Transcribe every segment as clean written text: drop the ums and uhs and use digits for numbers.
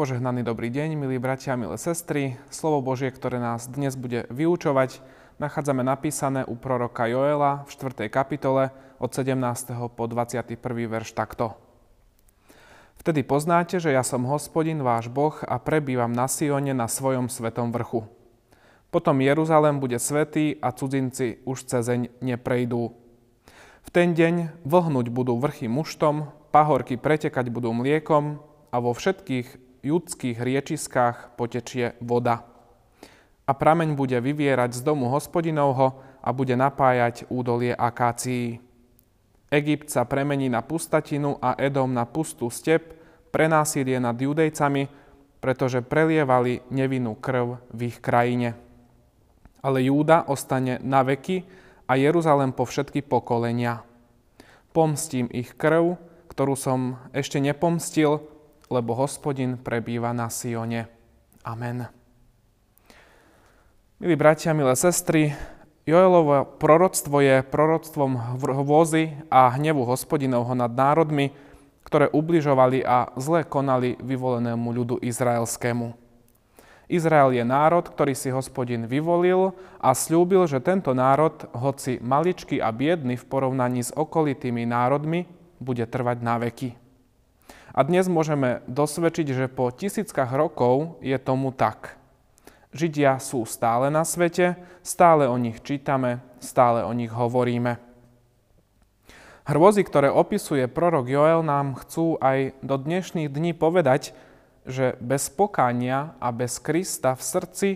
Požehnaný dobrý deň, milí bratia, milé sestry. Slovo Božie, ktoré nás dnes bude vyučovať, nachádzame napísané u proroka Joela v 4. kapitole od 17. po 21. verš takto. Vtedy poznáte, že ja som Hospodin, váš Boh, a prebývam na Sione, na svojom svetom vrchu. Potom Jeruzalém bude svätý a cudzinci už cezeň neprejdú. V ten deň vlhnúť budú vrchy muštom, pahorky pretekať budú mliekom a vo všetkých judských riečiskách potečie voda. A prameň bude vyvierať z domu Hospodinovho a bude napájať údolie akácií. Egypt sa premení na pustatinu a Edom na pustú step pre násilie nad Judejcami, pretože prelievali nevinnú krv v ich krajine. Ale Júda ostane na veky a Jeruzalém po všetky pokolenia. Pomstím ich krv, ktorú som ešte nepomstil, lebo Hospodin prebýva na Sione. Amen. Milí bratia, milé sestry, Joelovo proroctvo je proroctvom hrôzy a hnevu Hospodinovho nad národmi, ktoré ubližovali a zle konali vyvolenému ľudu izraelskému. Izrael je národ, ktorý si Hospodin vyvolil a sľúbil, že tento národ, hoci maličký a biedný v porovnaní s okolitými národmi, bude trvať na veky. A dnes môžeme dosvedčiť, že po tisíckach rokov je tomu tak. Židia sú stále na svete, stále o nich čítame, stále o nich hovoríme. Hrôzy, ktoré opisuje prorok Joel, nám chcú aj do dnešných dní povedať, že bez pokánia a bez Krista v srdci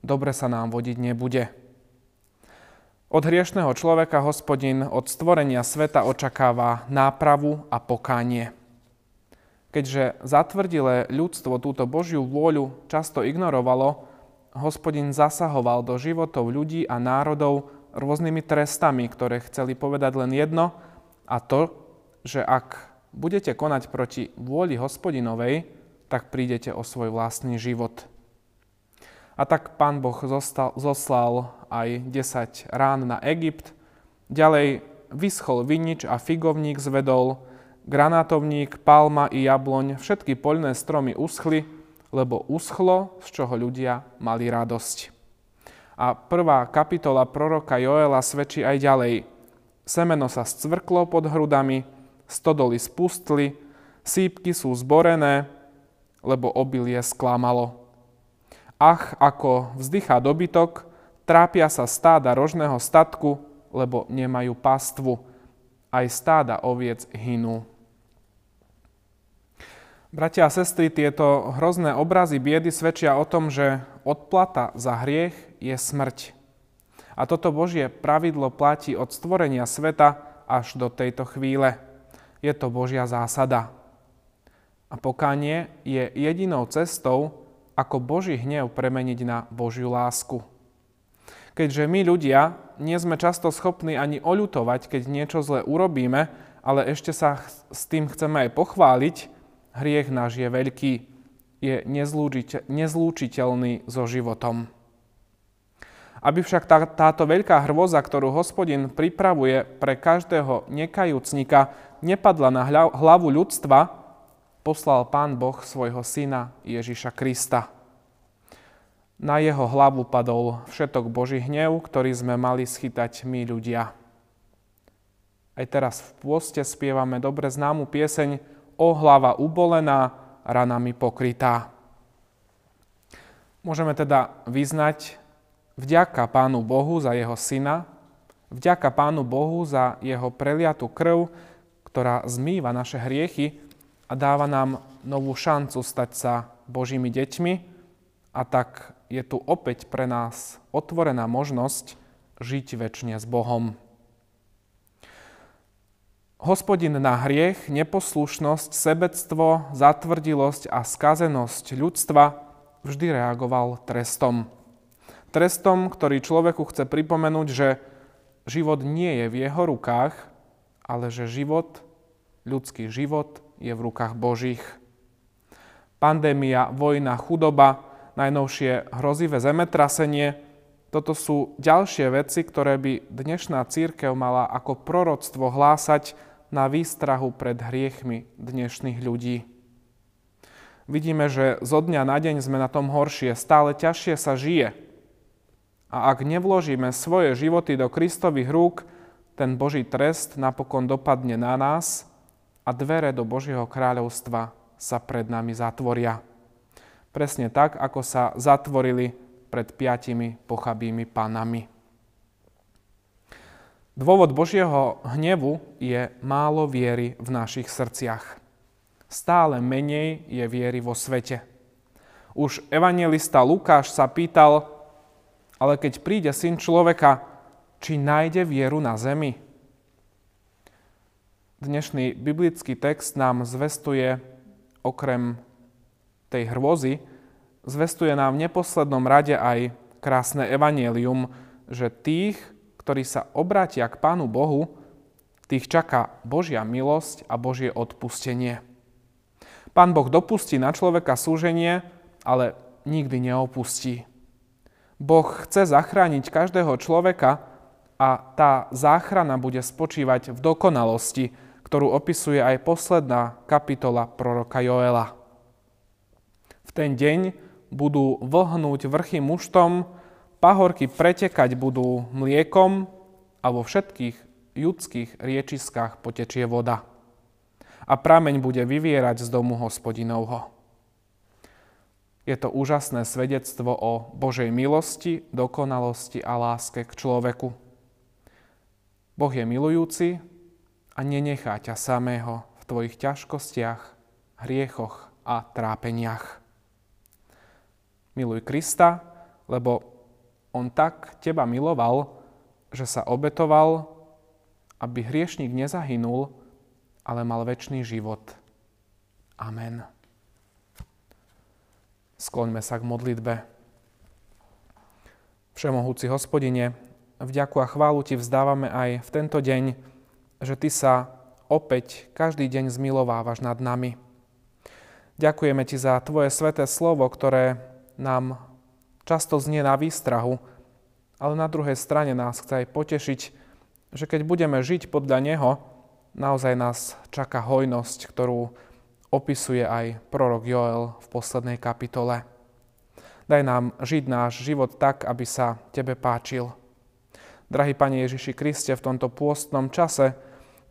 dobre sa nám vodiť nebude. Od hriešného človeka Hospodin od stvorenia sveta očakáva nápravu a pokánie. Keďže zatvrdilé ľudstvo túto Božiu vôľu často ignorovalo, Hospodin zasahoval do životov ľudí a národov rôznymi trestami, ktoré chceli povedať len jedno, a to, že ak budete konať proti vôli Hospodinovej, tak prídete o svoj vlastný život. A tak Pán Boh zoslal aj 10 rán na Egypt, ďalej vyschol vinič a figovník zvedol, granátovník, palma i jabloň, všetky poľné stromy uschli, lebo uschlo, z čoho ľudia mali radosť. A prvá kapitola proroka Joela svedčí aj ďalej. Semeno sa scvrklo pod hrudami, stodoly spustli, sýpky sú zborené, lebo obilie sklamalo. Ach, ako vzdychá dobytok, trápia sa stáda rožného statku, lebo nemajú pastvu. Aj stáda oviec hynú. Bratia a sestry, tieto hrozné obrazy biedy svedčia o tom, že odplata za hriech je smrť. A toto Božie pravidlo platí od stvorenia sveta až do tejto chvíle. Je to Božia zásada. A pokánie je jedinou cestou, ako Boží hnev premeniť na Božiu lásku. Keďže my ľudia nie sme často schopní ani oľutovať, keď niečo zle urobíme, ale ešte sa s tým chceme aj pochváliť, hriech náš je veľký, je nezlúčiteľný so životom. Aby však táto veľká hrôza, ktorú Hospodin pripravuje pre každého nekajúcnika, nepadla na hlavu ľudstva, poslal Pán Boh svojho Syna Ježiša Krista. Na jeho hlavu padol všetok Boží hnev, ktorý sme mali schytať my ľudia. Aj teraz v pôste spievame dobre známu pieseň O hlava ubolená, ranami pokrytá. Môžeme teda vyznať vďaka Pánu Bohu za jeho Syna, vďaka Pánu Bohu za jeho preliatú krv, ktorá zmýva naše hriechy a dáva nám novú šancu stať sa Božími deťmi, a tak je tu opäť pre nás otvorená možnosť žiť večne s Bohom. Hospodin na hriech, neposlušnosť, sebectvo, zatvrdilosť a skazenosť ľudstva vždy reagoval trestom. Trestom, ktorý človeku chce pripomenúť, že život nie je v jeho rukách, ale že život, ľudský život, je v rukách Božích. Pandémia, vojna, chudoba, najnovšie hrozivé zemetrasenie, toto sú ďalšie veci, ktoré by dnešná cirkev mala ako proroctvo hlásať na výstrahu pred hriechmi dnešných ľudí. V vidíme, že zo dňa na deň sme na tom horšie, stále ťažšie sa žije. A ak nevložíme svoje životy do Kristových rúk, ten Boží trest napokon dopadne na nás a dvere do Božieho kráľovstva sa pred nami zatvoria. Presne tak, ako sa zatvorili pred 5 pochabými pánami. Dôvod Božieho hnevu je málo viery v našich srdciach. Stále menej je viery vo svete. Už evanjelista Lukáš sa pýtal, ale keď príde Syn človeka, či nájde vieru na zemi? Dnešný biblický text nám zvestuje, okrem tej hrôzy, zvestuje nám v neposlednom rade aj krásne evanjelium, že tých, ktorí sa obrátia k Pánu Bohu, tých čaká Božia milosť a Božie odpustenie. Pán Boh dopustí na človeka súženie, ale nikdy neopustí. Boh chce zachrániť každého človeka a tá záchrana bude spočívať v dokonalosti, ktorú opisuje aj posledná kapitola proroka Joela. V ten deň budú vlhnúť vrchy muštom, pahorky pretekať budú mliekom a vo všetkých judských riečiskách potečie voda. A prameň bude vyvierať z domu Hospodinovho. Je to úžasné svedectvo o Božej milosti, dokonalosti a láske k človeku. Boh je milujúci a nenechá ťa samého v tvojich ťažkostiach, hriechoch a trápeniach. Miluj Krista, lebo On tak teba miloval, že sa obetoval, aby hriešnik nezahynul, ale mal večný život. Amen. Skloňme sa k modlitbe. Všemohúci Hospodine, vďaku a chválu Ti vzdávame aj v tento deň, že Ty sa opäť každý deň zmilovávaš nad nami. Ďakujeme Ti za Tvoje sväté slovo, ktoré nám často znie na výstrahu, ale na druhej strane nás chce aj potešiť, že keď budeme žiť podľa Neho, naozaj nás čaká hojnosť, ktorú opisuje aj prorok Joel v poslednej kapitole. Daj nám žiť náš život tak, aby sa Tebe páčil. Drahý Pane Ježiši Kriste, v tomto pôstnom čase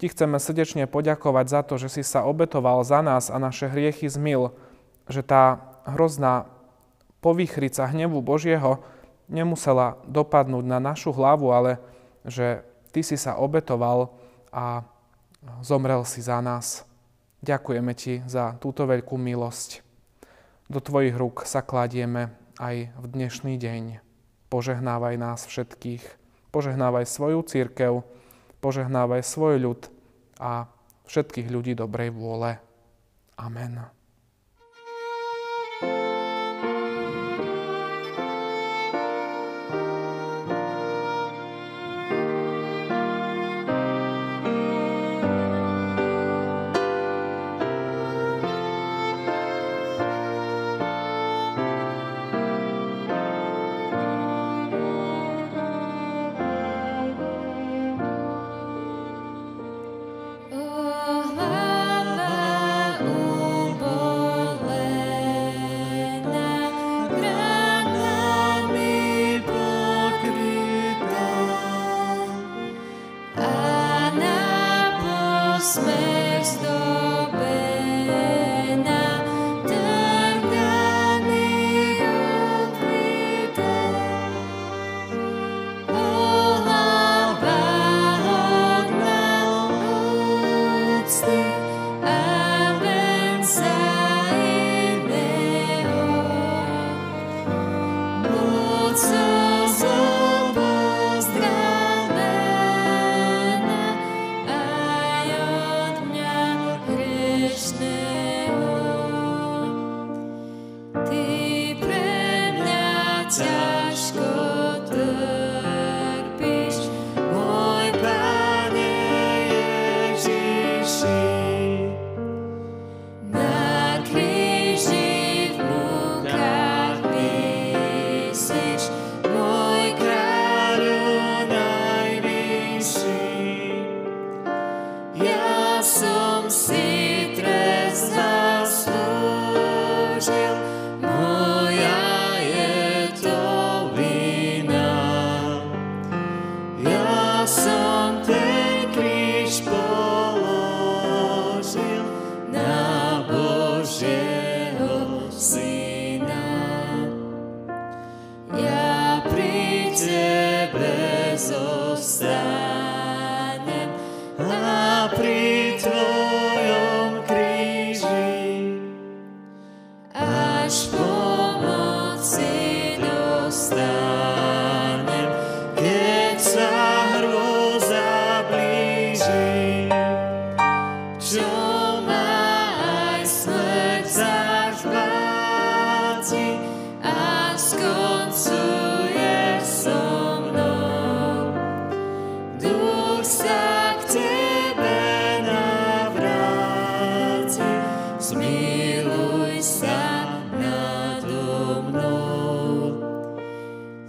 Ti chceme srdečne poďakovať za to, že si sa obetoval za nás a naše hriechy zmyl, že tá hrozná povichrica hnevu Božieho nemusela dopadnúť na našu hlavu, ale že Ty si sa obetoval a zomrel si za nás. Ďakujeme Ti za túto veľkú milosť. Do Tvojich rúk sa kladieme aj v dnešný deň. Požehnávaj nás všetkých. Požehnávaj svoju cirkev, požehnávaj svoj ľud a všetkých ľudí dobrej vôle. Amen. sil, moja je to vina. Ja som ten kríž položil na Božieho Syna. Ja pri tebe zostanem a pri tvojom kríži až pomoci dostanem, keď sa hrôza blíži, čo ma aj smrť zachváti a skoncuje so mnou. Duch sa k tebe navráti, zmiluj sa nado mnou.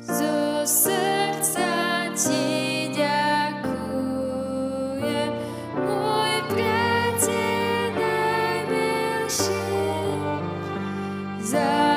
Zo srdca ti ďakujem, môj priateľ najmilší, za